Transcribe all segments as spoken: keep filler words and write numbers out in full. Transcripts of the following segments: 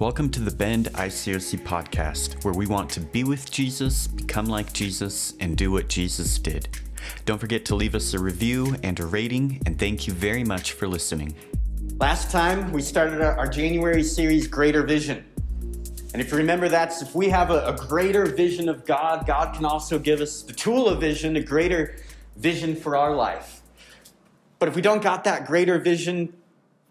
Welcome to the Bend I C O C podcast, where we want to be with Jesus, become like Jesus, and do what Jesus did. Don't forget to leave us a review and a rating, and thank you very much for listening. Last time, we started our January series, Greater Vision. And if you remember, that's if we have a, a greater vision of God, God can also give us the tool of vision, a greater vision for our life. But if we don't got that greater vision,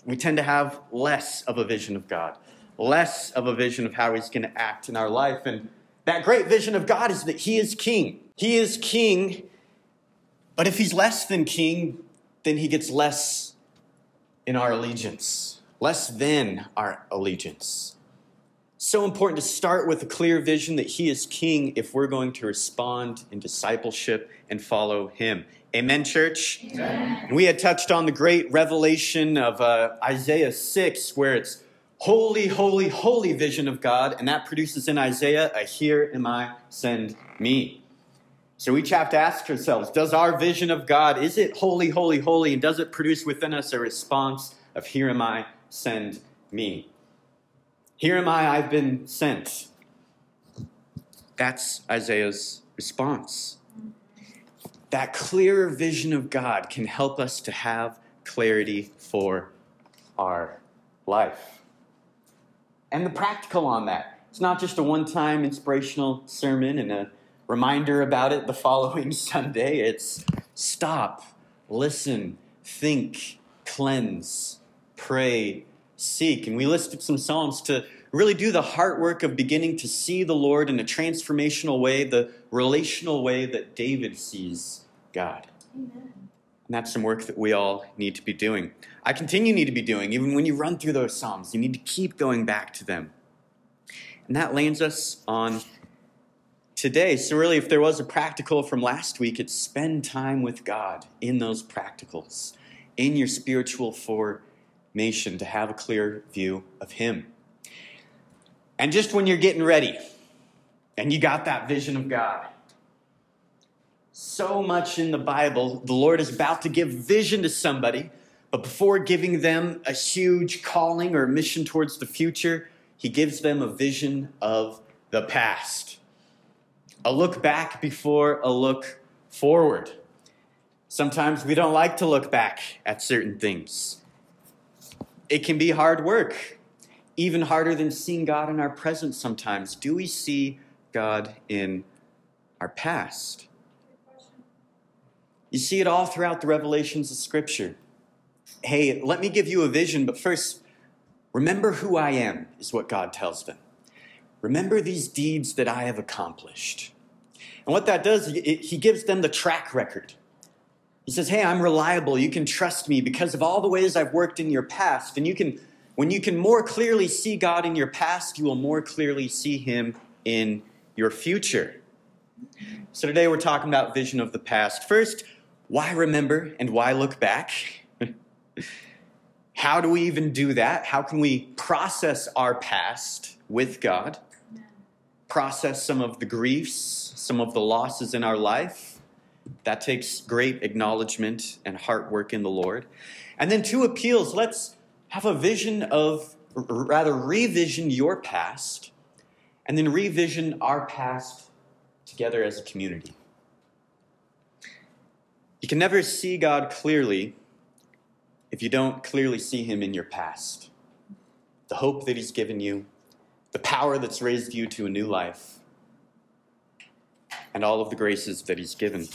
we tend to have less of a vision of God. Less of a vision of how he's going to act in our life. And that great vision of God is that he is king. He is king, but if he's less than king, then he gets less in our allegiance, less than our allegiance. So important to start with a clear vision that he is king if we're going to respond in discipleship and follow him. Amen, church? Amen. And we had touched on the great revelation of uh, Isaiah six, where it's holy, holy, holy vision of God, and that produces in Isaiah a here am I, send me. So we each have to ask ourselves, does our vision of God, is it holy, holy, holy, and does it produce within us a response of here am I, send me? Here am I, I've been sent. That's Isaiah's response. That clearer vision of God can help us to have clarity for our life. And the practical on that. It's not just a one-time inspirational sermon and a reminder about it the following Sunday. It's stop, listen, think, cleanse, pray, seek. And we listed some Psalms to really do the heart work of beginning to see the Lord in a transformational way, the relational way that David sees God. Amen. And that's some work that we all need to be doing. I continue need to be doing, even when you run through those Psalms, you need to keep going back to them. And that lands us on today. So really, if there was a practical from last week, it's spend time with God in those practicals, in your spiritual formation to have a clear view of him. And just when you're getting ready and you got that vision of God, so much in the Bible, the Lord is about to give vision to somebody, but before giving them a huge calling or mission towards the future, he gives them a vision of the past. A look back before a look forward. Sometimes we don't like to look back at certain things. It can be hard work, even harder than seeing God in our present sometimes. Do we see God in our past? You see it all throughout the revelations of Scripture. Hey, let me give you a vision, but first, remember who I am, is what God tells them. Remember these deeds that I have accomplished. And what that does, he gives them the track record. He says, hey, I'm reliable. You can trust me because of all the ways I've worked in your past. And you can, when you can more clearly see God in your past, you will more clearly see him in your future. So today we're talking about vision of the past. First, why remember and why look back? How do we even do that? How can we process our past with God? Process some of the griefs, some of the losses in our life. That takes great acknowledgement and heart work in the Lord. And then two appeals. Let's have a vision of, or rather revision your past, and then revision our past together as a community. You can never see God clearly if you don't clearly see him in your past. The hope that he's given you, the power that's raised you to a new life, and all of the graces that he's given.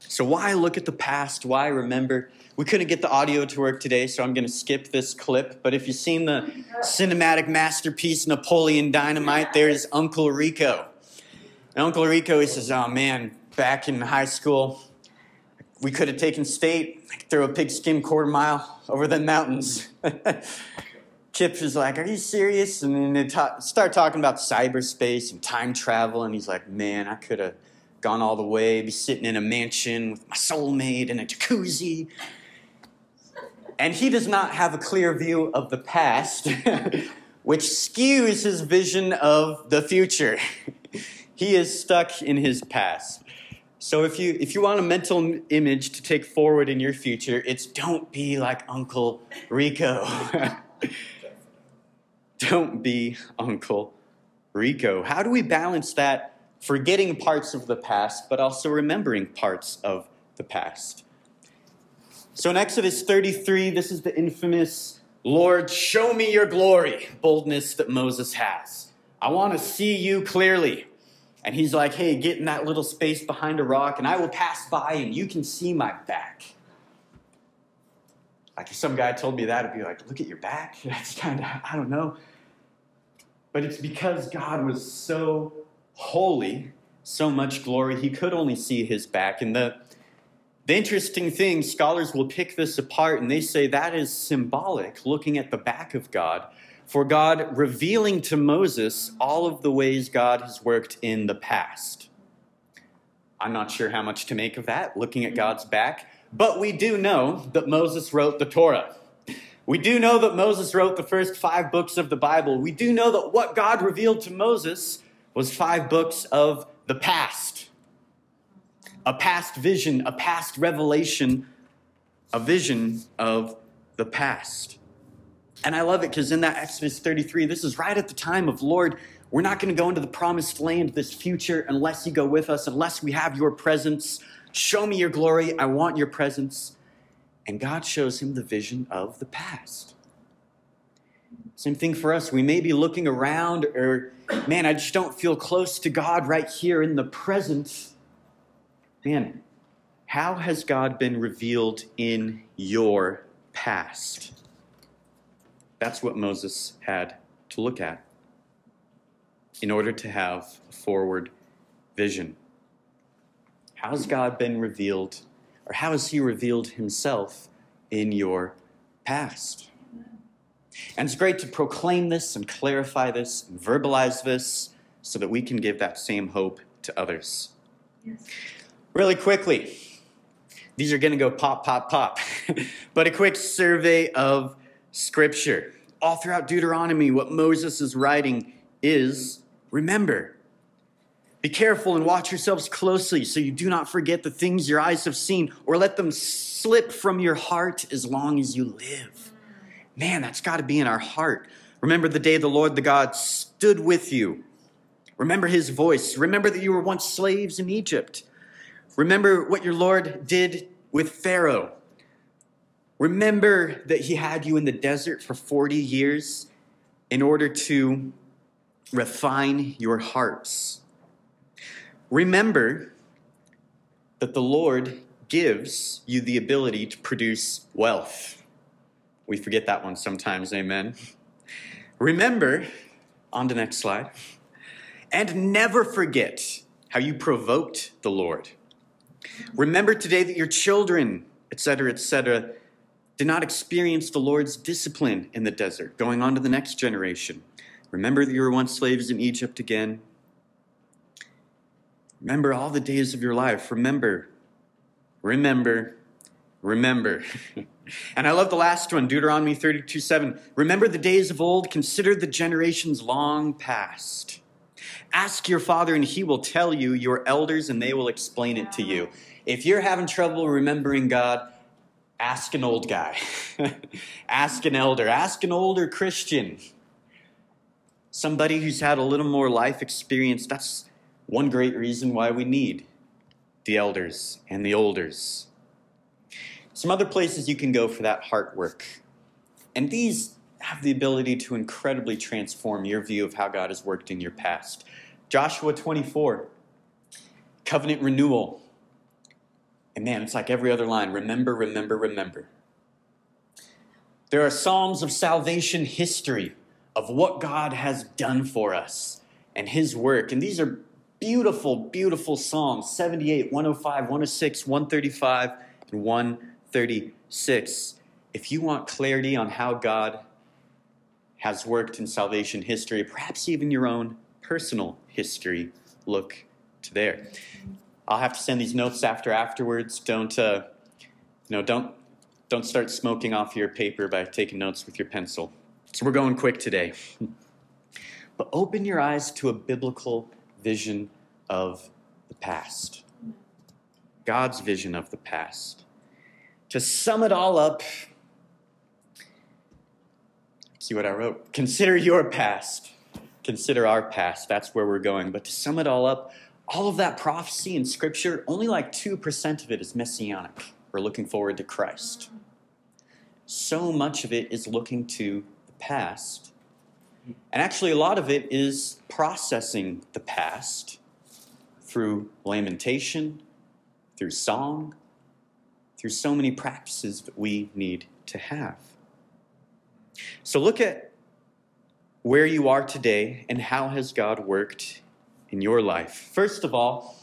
So why look at the past? Why remember? We couldn't get the audio to work today, so I'm going to skip this clip. But if you've seen the cinematic masterpiece Napoleon Dynamite, there's Uncle Rico. And Uncle Rico, he says, oh man, back in high school, we could have taken state, I could throw a pigskin quarter mile over the mountains. Kip is like, are you serious? And then they ta- start talking about cyberspace and time travel. And he's like, man, I could have gone all the way, be sitting in a mansion with my soulmate in a jacuzzi. And he does not have a clear view of the past, which skews his vision of the future. He is stuck in his past. So if you if you want a mental image to take forward in your future, it's don't be like Uncle Rico. Don't be Uncle Rico. How do we balance that forgetting parts of the past, but also remembering parts of the past? So in Exodus thirty-three, this is the infamous, Lord, show me your glory, boldness that Moses has. I want to see you clearly. And he's like, hey, get in that little space behind a rock and I will pass by and you can see my back. Like if some guy told me that, I'd be like, look at your back. That's kind of, I don't know. But it's because God was so holy, so much glory, he could only see his back. And the, the interesting thing, scholars will pick this apart and they say that is symbolic, looking at the back of God, for God revealing to Moses all of the ways God has worked in the past. I'm not sure how much to make of that, looking at God's back, but we do know that Moses wrote the Torah. We do know that Moses wrote the first five books of the Bible. We do know that what God revealed to Moses was five books of the past. A past vision, a past revelation, a vision of the past. And I love it because in that Exodus thirty-three, this is right at the time of, Lord, we're not going to go into the promised land, this future, unless you go with us, unless we have your presence. Show me your glory. I want your presence. And God shows him the vision of the past. Same thing for us. We may be looking around or, man, I just don't feel close to God right here in the present. Man, how has God been revealed in your past? That's what Moses had to look at in order to have a forward vision. How's God been revealed, or how has he revealed himself in your past? And it's great to proclaim this and clarify this and verbalize this so that we can give that same hope to others. Yes. Really quickly, these are going to go pop, pop, pop, but a quick survey of Scripture. All throughout Deuteronomy, what Moses is writing is, remember, be careful and watch yourselves closely so you do not forget the things your eyes have seen or let them slip from your heart as long as you live. Man, that's got to be in our heart. Remember the day the Lord, the God, stood with you. Remember his voice. Remember that you were once slaves in Egypt. Remember what your Lord did with Pharaoh. Remember that he had you in the desert for forty years in order to refine your hearts. Remember that the Lord gives you the ability to produce wealth. We forget that one sometimes, amen. Remember, on to the next slide, and never forget how you provoked the Lord. Remember today that your children, et cetera, et cetera, did not experience the Lord's discipline in the desert, going on to the next generation. Remember that you were once slaves in Egypt again. Remember all the days of your life. Remember, remember, remember. And I love the last one, Deuteronomy thirty-two seven. Remember the days of old, consider the generations long past. Ask your father and he will tell you, your elders, and they will explain it to you. If you're having trouble remembering God, ask an old guy, ask an elder, ask an older Christian, somebody who's had a little more life experience. That's one great reason why we need the elders and the olders. Some other places you can go for that heart work. And these have the ability to incredibly transform your view of how God has worked in your past. Joshua twenty-four, covenant renewal. And man, it's like every other line. Remember, remember, remember. There are psalms of salvation history of what God has done for us and his work. And these are beautiful, beautiful psalms, seventy-eight, one oh five, one oh six, one thirty-five, and one thirty-six. If you want clarity on how God has worked in salvation history, perhaps even your own personal history, look to there. I'll have to send these notes after afterwards. Don't, uh, you know, don't, don't start smoking off your paper by taking notes with your pencil. So we're going quick today. But open your eyes to a biblical vision of the past. God's vision of the past. To sum it all up, See what I wrote. Consider your past. Consider our past. That's where we're going. But to sum it all up, all of that prophecy in Scripture, only like two percent of it is messianic. We're looking forward to Christ. So much of it is looking to the past. And actually, a lot of it is processing the past through lamentation, through song, through so many practices that we need to have. So look at where you are today and how has God worked in your life. First of all,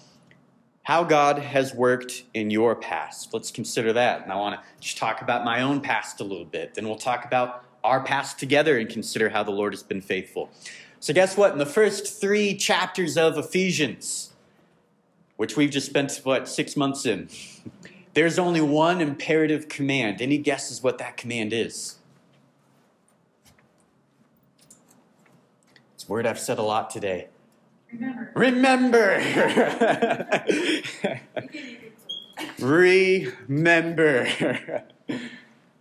how God has worked in your past. Let's consider that. And I want to just talk about my own past a little bit. Then we'll talk about our past together and consider how the Lord has been faithful. So guess what? In the first three chapters of Ephesians, which we've just spent, what, six months in, there's only one imperative command. Any guesses what that command is? It's a word I've said a lot today. Remember. Remember. Remember.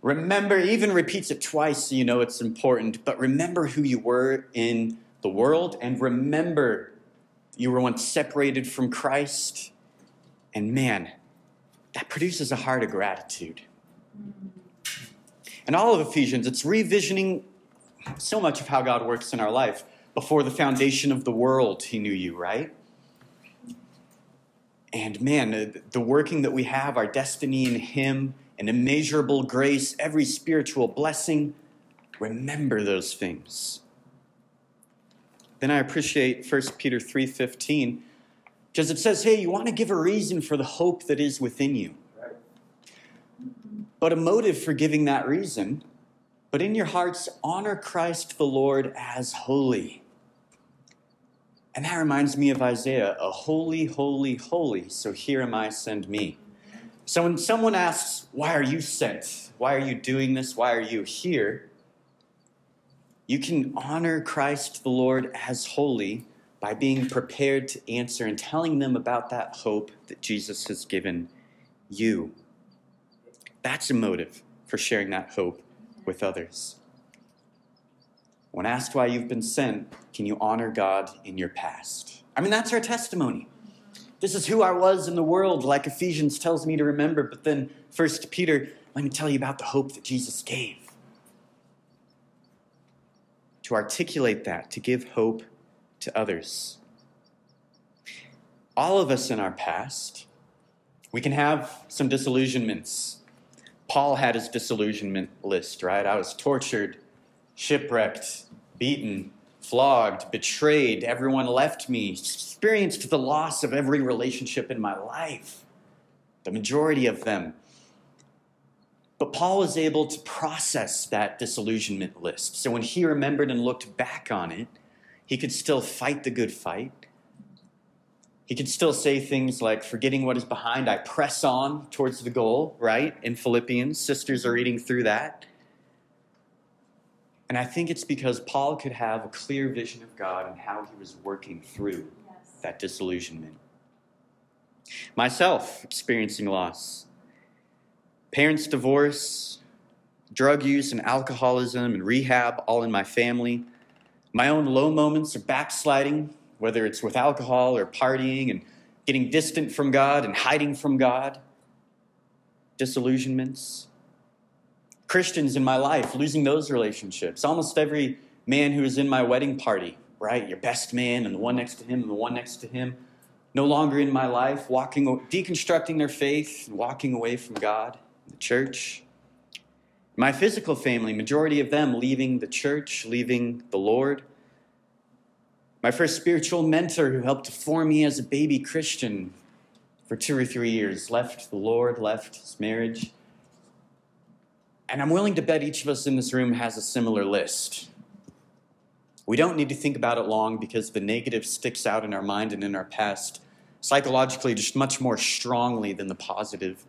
Remember, even repeats it twice so you know it's important, but remember who you were in the world, and remember you were once separated from Christ. And man, that produces a heart of gratitude. And all of Ephesians, it's revisioning so much of how God works in our life. Before the foundation of the world, he knew you, right? And man, the working that we have, our destiny in him, an immeasurable grace, every spiritual blessing, remember those things. Then I appreciate First Peter three fifteen, because it says, hey, you want to give a reason for the hope that is within you. Right. But a motive for giving that reason, but in your hearts, honor Christ the Lord as holy. And that reminds me of Isaiah, a holy, holy, holy, so here am I, send me. So when someone asks, why are you sent? Why are you doing this? Why are you here? You can honor Christ the Lord as holy by being prepared to answer and telling them about that hope that Jesus has given you. That's a motive for sharing that hope with others. When asked why you've been sent, can you honor God in your past? I mean, that's our testimony. This is who I was in the world, like Ephesians tells me to remember, but then First Peter, let me tell you about the hope that Jesus gave. To articulate that, to give hope to others. All of us in our past, we can have some disillusionments. Paul had his disillusionment list, right? I was tortured, shipwrecked, beaten, flogged, betrayed. Everyone left me, experienced the loss of every relationship in my life, the majority of them. But Paul was able to process that disillusionment list. So when he remembered and looked back on it, he could still fight the good fight. He could still say things like, forgetting what is behind, I press on towards the goal, right? In Philippians, sisters are reading through that. And I think it's because Paul could have a clear vision of God and how he was working through yes. that disillusionment. Myself, experiencing loss. Parents' divorce, drug use and alcoholism and rehab, all in my family. My own low moments of backsliding, whether it's with alcohol or partying and getting distant from God and hiding from God, disillusionments. Christians in my life, losing those relationships. Almost every man who was in my wedding party, right? Your best man and the one next to him and the one next to him, no longer in my life, walking, deconstructing their faith and walking away from God, the church. My physical family, majority of them leaving the church, leaving the Lord. My first spiritual mentor who helped to form me as a baby Christian for two or three years, left the Lord, left his marriage. And I'm willing to bet each of us in this room has a similar list. We don't need to think about it long because the negative sticks out in our mind and in our past psychologically just much more strongly than the positive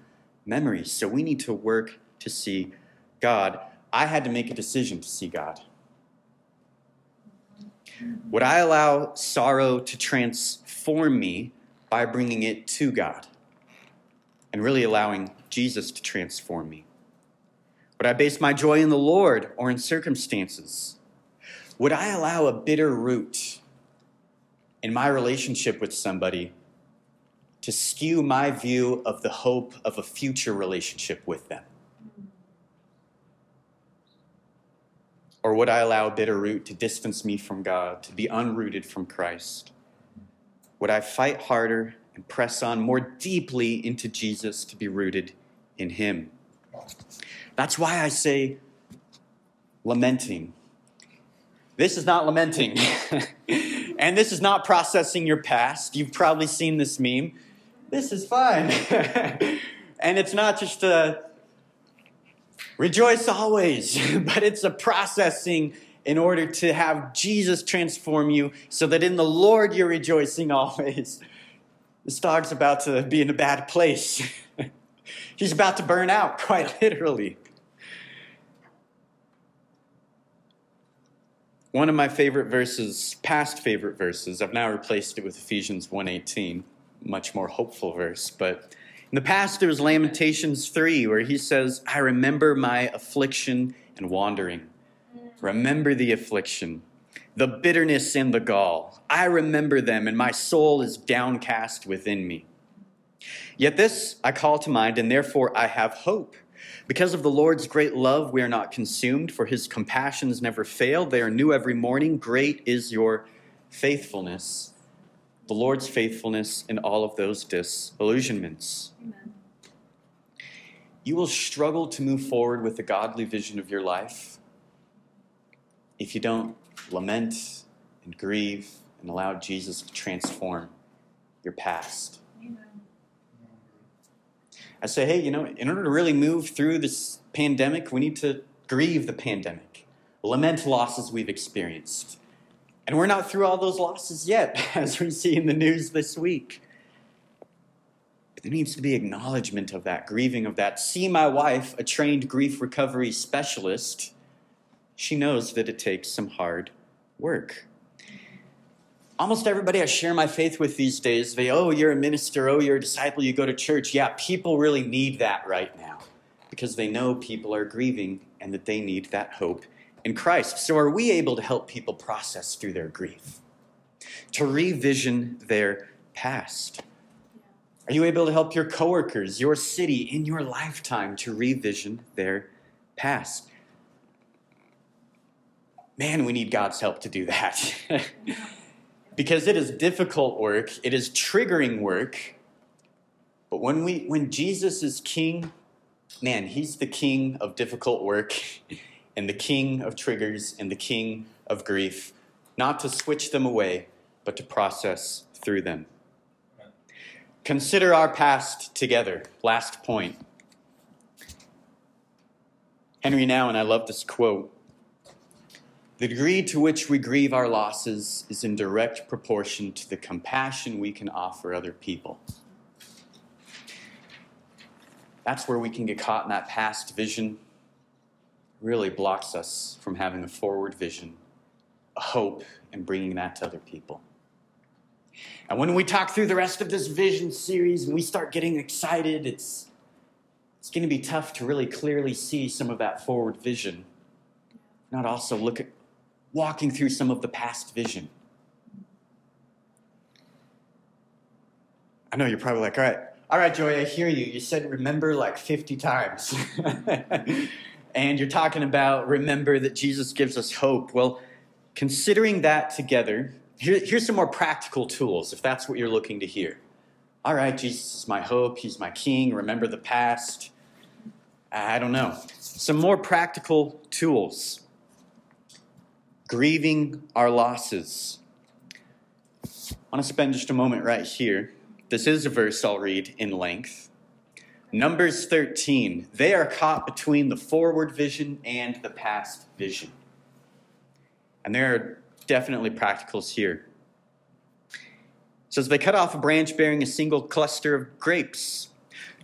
memories. So we need to work to see God. I had to make a decision to see God. Would I allow sorrow to transform me by bringing it to God and really allowing Jesus to transform me? Would I base my joy in the Lord or in circumstances? Would I allow a bitter root in my relationship with somebody to skew my view of the hope of a future relationship with them? Or would I allow a bitter root to distance me from God, to be unrooted from Christ? Would I fight harder and press on more deeply into Jesus to be rooted in him? That's why I say lamenting. This is not lamenting. And this is not processing your past. You've probably seen this meme. This is fine. And it's not just a rejoice always, but it's a processing in order to have Jesus transform you so that in the Lord you're rejoicing always. This dog's about to be in a bad place. He's about to burn out, quite literally. One of my favorite verses, past favorite verses, I've now replaced it with Ephesians one eighteen, much more hopeful verse. But in the past, there was Lamentations three, where he says, I remember my affliction and wandering. Remember the affliction, the bitterness and the gall. I remember them, and my soul is downcast within me. Yet this I call to mind, and therefore I have hope. Because of the Lord's great love, we are not consumed, for his compassions never fail. They are new every morning. Great is your faithfulness, the Lord's faithfulness in all of those disillusionments. Amen. You will struggle to move forward with the godly vision of your life if you don't lament and grieve and allow Jesus to transform your past. Amen. I say, hey, you know, in order to really move through this pandemic, we need to grieve the pandemic, lament losses we've experienced. And we're not through all those losses yet, as we see in the news this week. But there needs to be acknowledgement of that, grieving of that. See my wife, a trained grief recovery specialist. She knows that it takes some hard work. Almost everybody I share my faith with these days, they, oh, you're a minister, oh, you're a disciple, you go to church. Yeah, people really need that right now because they know people are grieving and that they need that hope in Christ. So are we able to help people process through their grief, to revision their past? Are you able to help your coworkers, your city, in your lifetime to revision their past? Man, we need God's help to do that. Because it is difficult work, it is triggering work, but when we, when Jesus is king, man, he's the king of difficult work and the king of triggers and the king of grief, not to switch them away, but to process through them. Consider our past together. Last point. Henry Nouwen, I love this quote. The degree to which we grieve our losses is in direct proportion to the compassion we can offer other people. That's where we can get caught in that past vision. It really blocks us from having a forward vision, a hope, and bringing that to other people. And when we talk through the rest of this vision series and we start getting excited, it's, it's going to be tough to really clearly see some of that forward vision. Not also look at walking through some of the past vision. I know you're probably like, all right, all right, Joey, I hear you. You said remember like fifty times. And you're talking about remember that Jesus gives us hope. Well, considering that together, here, here's some more practical tools if that's what you're looking to hear. All right, Jesus is my hope. He's my king. Remember the past. I don't know. Some more practical tools. Grieving our losses. I want to spend just a moment right here. This is a verse I'll read in length. Numbers thirteen. They are caught between the forward vision and the past vision. And there are definitely practicals here. It says, they cut off a branch bearing a single cluster of grapes.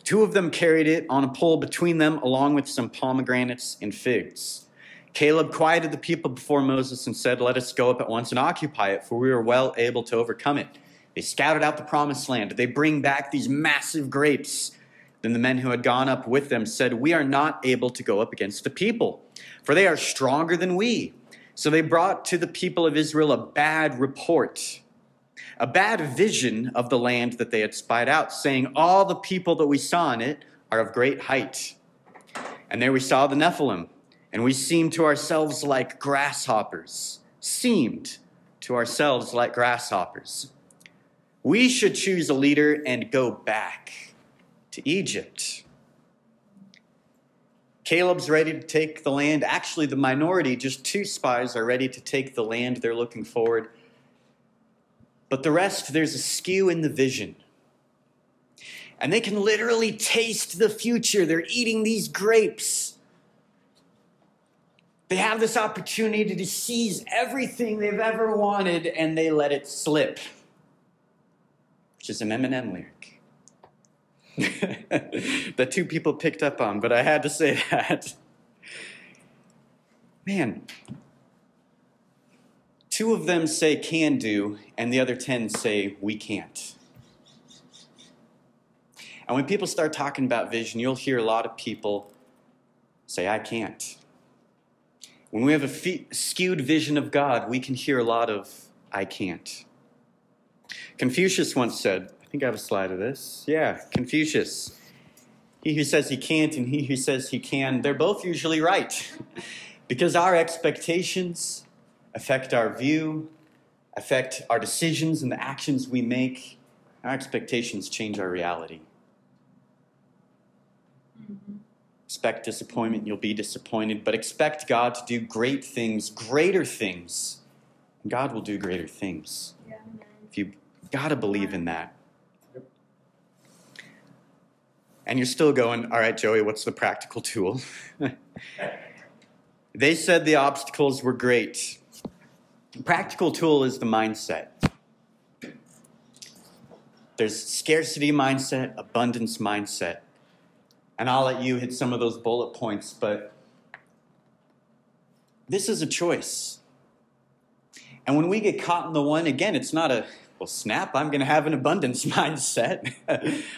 Two of them carried it on a pole between them, along with some pomegranates and figs. Caleb quieted the people before Moses and said, let us go up at once and occupy it, for we are well able to overcome it. They scouted out the promised land. They bring back these massive grapes. Then the men who had gone up with them said, "We are not able to go up against the people, for they are stronger than we." So they brought to the people of Israel a bad report, a bad vision of the land that they had spied out, saying, "All the people that we saw in it are of great height. And there we saw the Nephilim, and we seemed to ourselves like grasshoppers, seemed to ourselves like grasshoppers. We should choose a leader and go back to Egypt." Caleb's ready to take the land. Actually, the minority, just two spies, are ready to take the land. They're looking forward. But the rest, there's a skew in the vision. And they can literally taste the future. They're eating these grapes. They have this opportunity to seize everything they've ever wanted, and they let it slip. Which is an Eminem lyric that two people picked up on, but I had to say that. Man, two of them say can do, and the other ten say we can't. And when people start talking about vision, you'll hear a lot of people say, "I can't." When we have a fe- skewed vision of God, we can hear a lot of, "I can't." Confucius once said, I think I have a slide of this. Yeah, Confucius. He who says he can't and he who says he can, they're both usually right. Because our expectations affect our view, affect our decisions and the actions we make. Our expectations change our reality. Mm-hmm. Expect disappointment, you'll be disappointed, but expect God to do great things, greater things. And God will do greater things. Yeah. You gotta believe in that. And you're still going, "All right, Joey, what's the practical tool?" They said the obstacles were great. The practical tool is the mindset. There's scarcity mindset, abundance mindset. And I'll let you hit some of those bullet points, but this is a choice. And when we get caught in the one, again, it's not a, "Well, snap, I'm going to have an abundance mindset.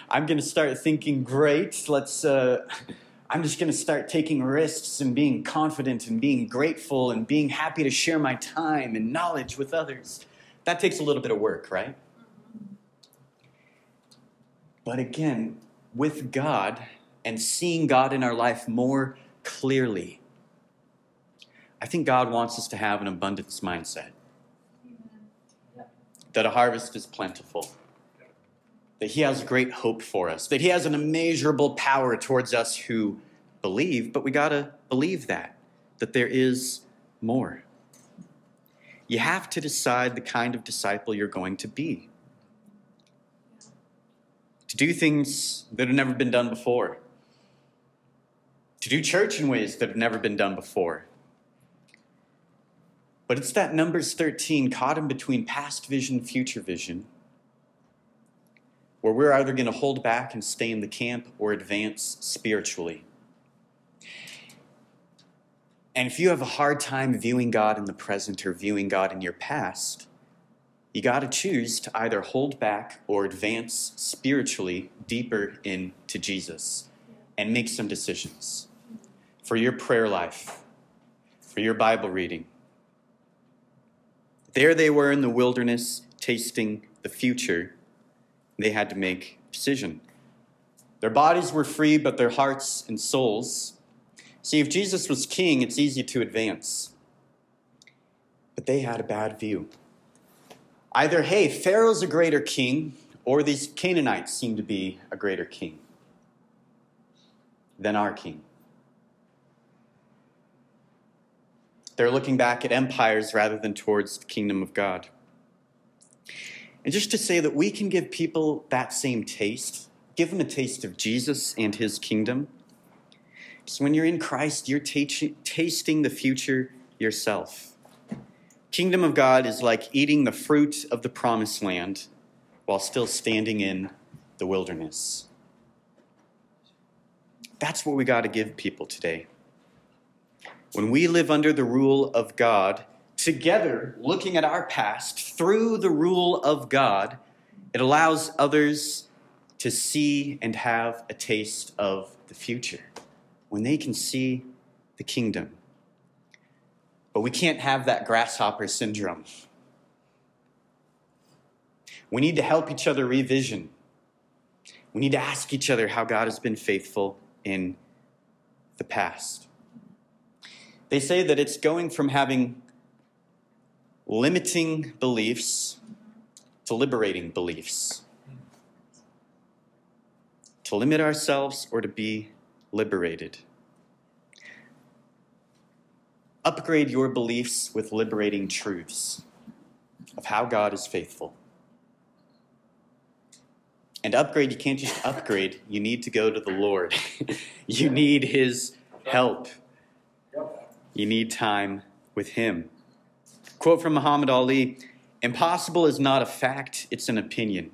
I'm going to start thinking, great, let's, uh, I'm just going to start taking risks and being confident and being grateful and being happy to share my time and knowledge with others." That takes a little bit of work, right? But again, with God and seeing God in our life more clearly, I think God wants us to have an abundance mindset. That a harvest is plentiful, that he has great hope for us, that he has an immeasurable power towards us who believe, but we gotta believe that, that there is more. You have to decide the kind of disciple you're going to be. To do things that have never been done before. To do church in ways that have never been done before. But it's that Numbers thirteen, caught in between past vision, future vision, where we're either going to hold back and stay in the camp or advance spiritually. And if you have a hard time viewing God in the present or viewing God in your past, you got to choose to either hold back or advance spiritually deeper into Jesus and make some decisions for your prayer life, for your Bible reading. There they were in the wilderness, tasting the future. They had to make a decision. Their bodies were free, but their hearts and souls. See, if Jesus was king, it's easy to advance. But they had a bad view. Either, hey, Pharaoh's a greater king, or these Canaanites seem to be a greater king than our king. They're looking back at empires rather than towards the kingdom of God. And just to say that we can give people that same taste, give them a taste of Jesus and his kingdom. So when you're in Christ, you're t- tasting the future yourself. Kingdom of God is like eating the fruit of the promised land while still standing in the wilderness. That's what we got to give people today. When we live under the rule of God, together looking at our past through the rule of God, it allows others to see and have a taste of the future, when they can see the kingdom. But we can't have that grasshopper syndrome. We need to help each other revision. We need to ask each other how God has been faithful in the past. They say that it's going from having limiting beliefs to liberating beliefs. To limit ourselves or to be liberated. Upgrade your beliefs with liberating truths of how God is faithful. And upgrade, you can't just upgrade. You need to go to the Lord. You need his help. You need time with him. Quote from Muhammad Ali, "Impossible is not a fact, it's an opinion.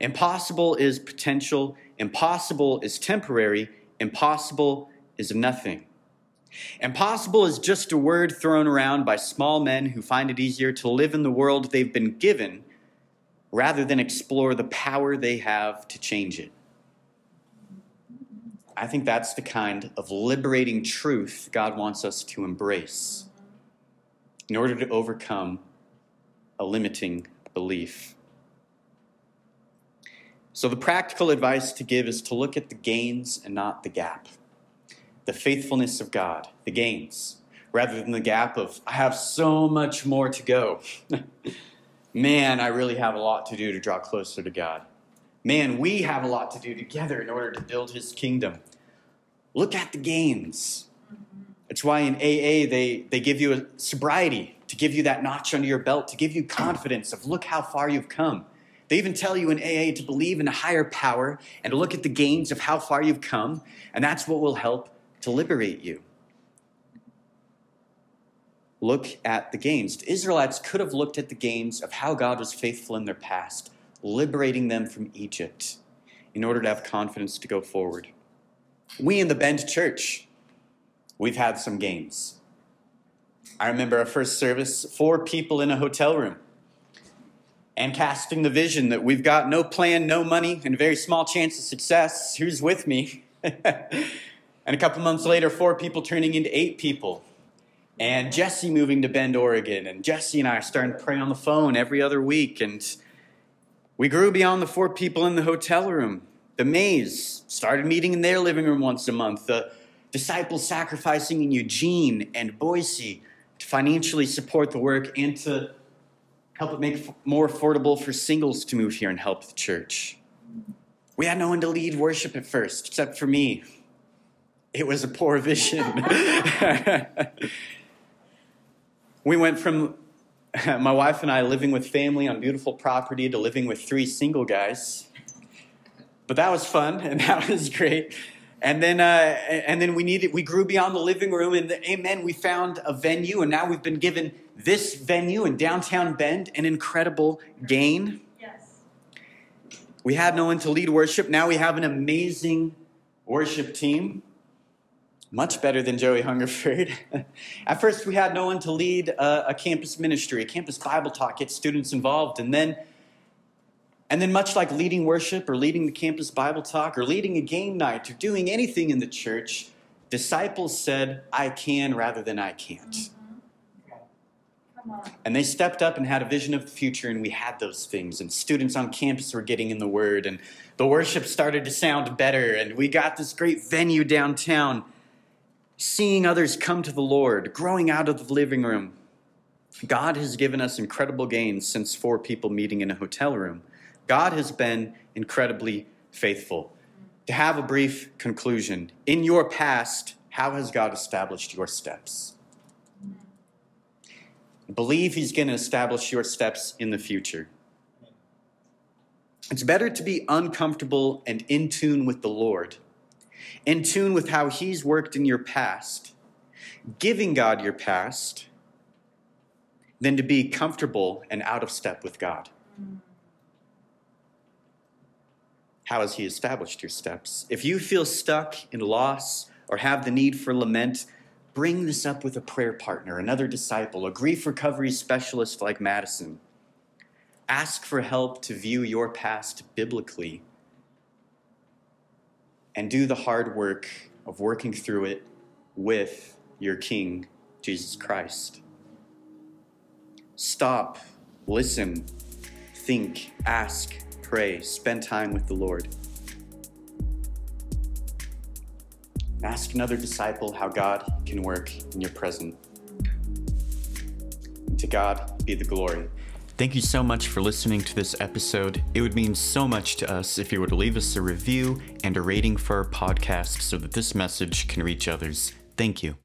Impossible is potential. Impossible is temporary. Impossible is nothing. Impossible is just a word thrown around by small men who find it easier to live in the world they've been given rather than explore the power they have to change it." I think that's the kind of liberating truth God wants us to embrace in order to overcome a limiting belief. So the practical advice to give is to look at the gains and not the gap. The faithfulness of God, the gains, rather than the gap of, I have so much more to go. Man, I really have a lot to do to draw closer to God. Man, we have a lot to do together in order to build his kingdom. Look at the gains. That's why in A A they, they give you a sobriety, to give you that notch under your belt, to give you confidence of look how far you've come. They even tell you in A A to believe in a higher power and to look at the gains of how far you've come, and that's what will help to liberate you. Look at the gains. The Israelites could have looked at the gains of how God was faithful in their past, liberating them from Egypt in order to have confidence to go forward. We in the Bend Church, we've had some gains. I remember our first service, four people in a hotel room and casting the vision that we've got no plan, no money, and a very small chance of success. Who's with me? And a couple months later, four people turning into eight people. And Jesse moving to Bend, Oregon. And Jesse and I are starting to pray on the phone every other week. And we grew beyond the four people in the hotel room. The Mays started meeting in their living room once a month. The disciples sacrificing in Eugene and Boise to financially support the work and to help it make it more affordable for singles to move here and help the church. We had no one to lead worship at first, except for me. It was a poor vision. We went from my wife and I living with family on beautiful property to living with three single guys. But that was fun, and that was great. And then uh, and then we needed we grew beyond the living room, and amen, we found a venue, and now we've been given this venue in downtown Bend, an incredible gain. Yes. We had no one to lead worship. Now we have an amazing worship team, much better than Joey Hungerford. At first, we had no one to lead a, a campus ministry, a campus Bible talk, get students involved. And then, and then much like leading worship or leading the campus Bible talk or leading a game night or doing anything in the church, disciples said, I can rather than I can't. Mm-hmm. Come on. And they stepped up and had a vision of the future, and we had those things. And students on campus were getting in the Word, and the worship started to sound better, and we got this great venue downtown. Seeing others come to the Lord, growing out of the living room. God has given us incredible gains since four people meeting in a hotel room. God has been incredibly faithful. To have a brief conclusion, in your past, how has God established your steps? Believe he's going to establish your steps in the future. It's better to be uncomfortable and in tune with the Lord, in tune with how he's worked in your past, giving God your past, than to be comfortable and out of step with God. How has he established your steps? If you feel stuck in loss or have the need for lament, bring this up with a prayer partner, another disciple, a grief recovery specialist like Madison. Ask for help to view your past biblically and do the hard work of working through it with your King, Jesus Christ. Stop, listen, think, ask, pray, spend time with the Lord. Ask another disciple how God can work in your present. And to God be the glory. Thank you so much for listening to this episode. It would mean so much to us if you were to leave us a review and a rating for our podcast so that this message can reach others. Thank you.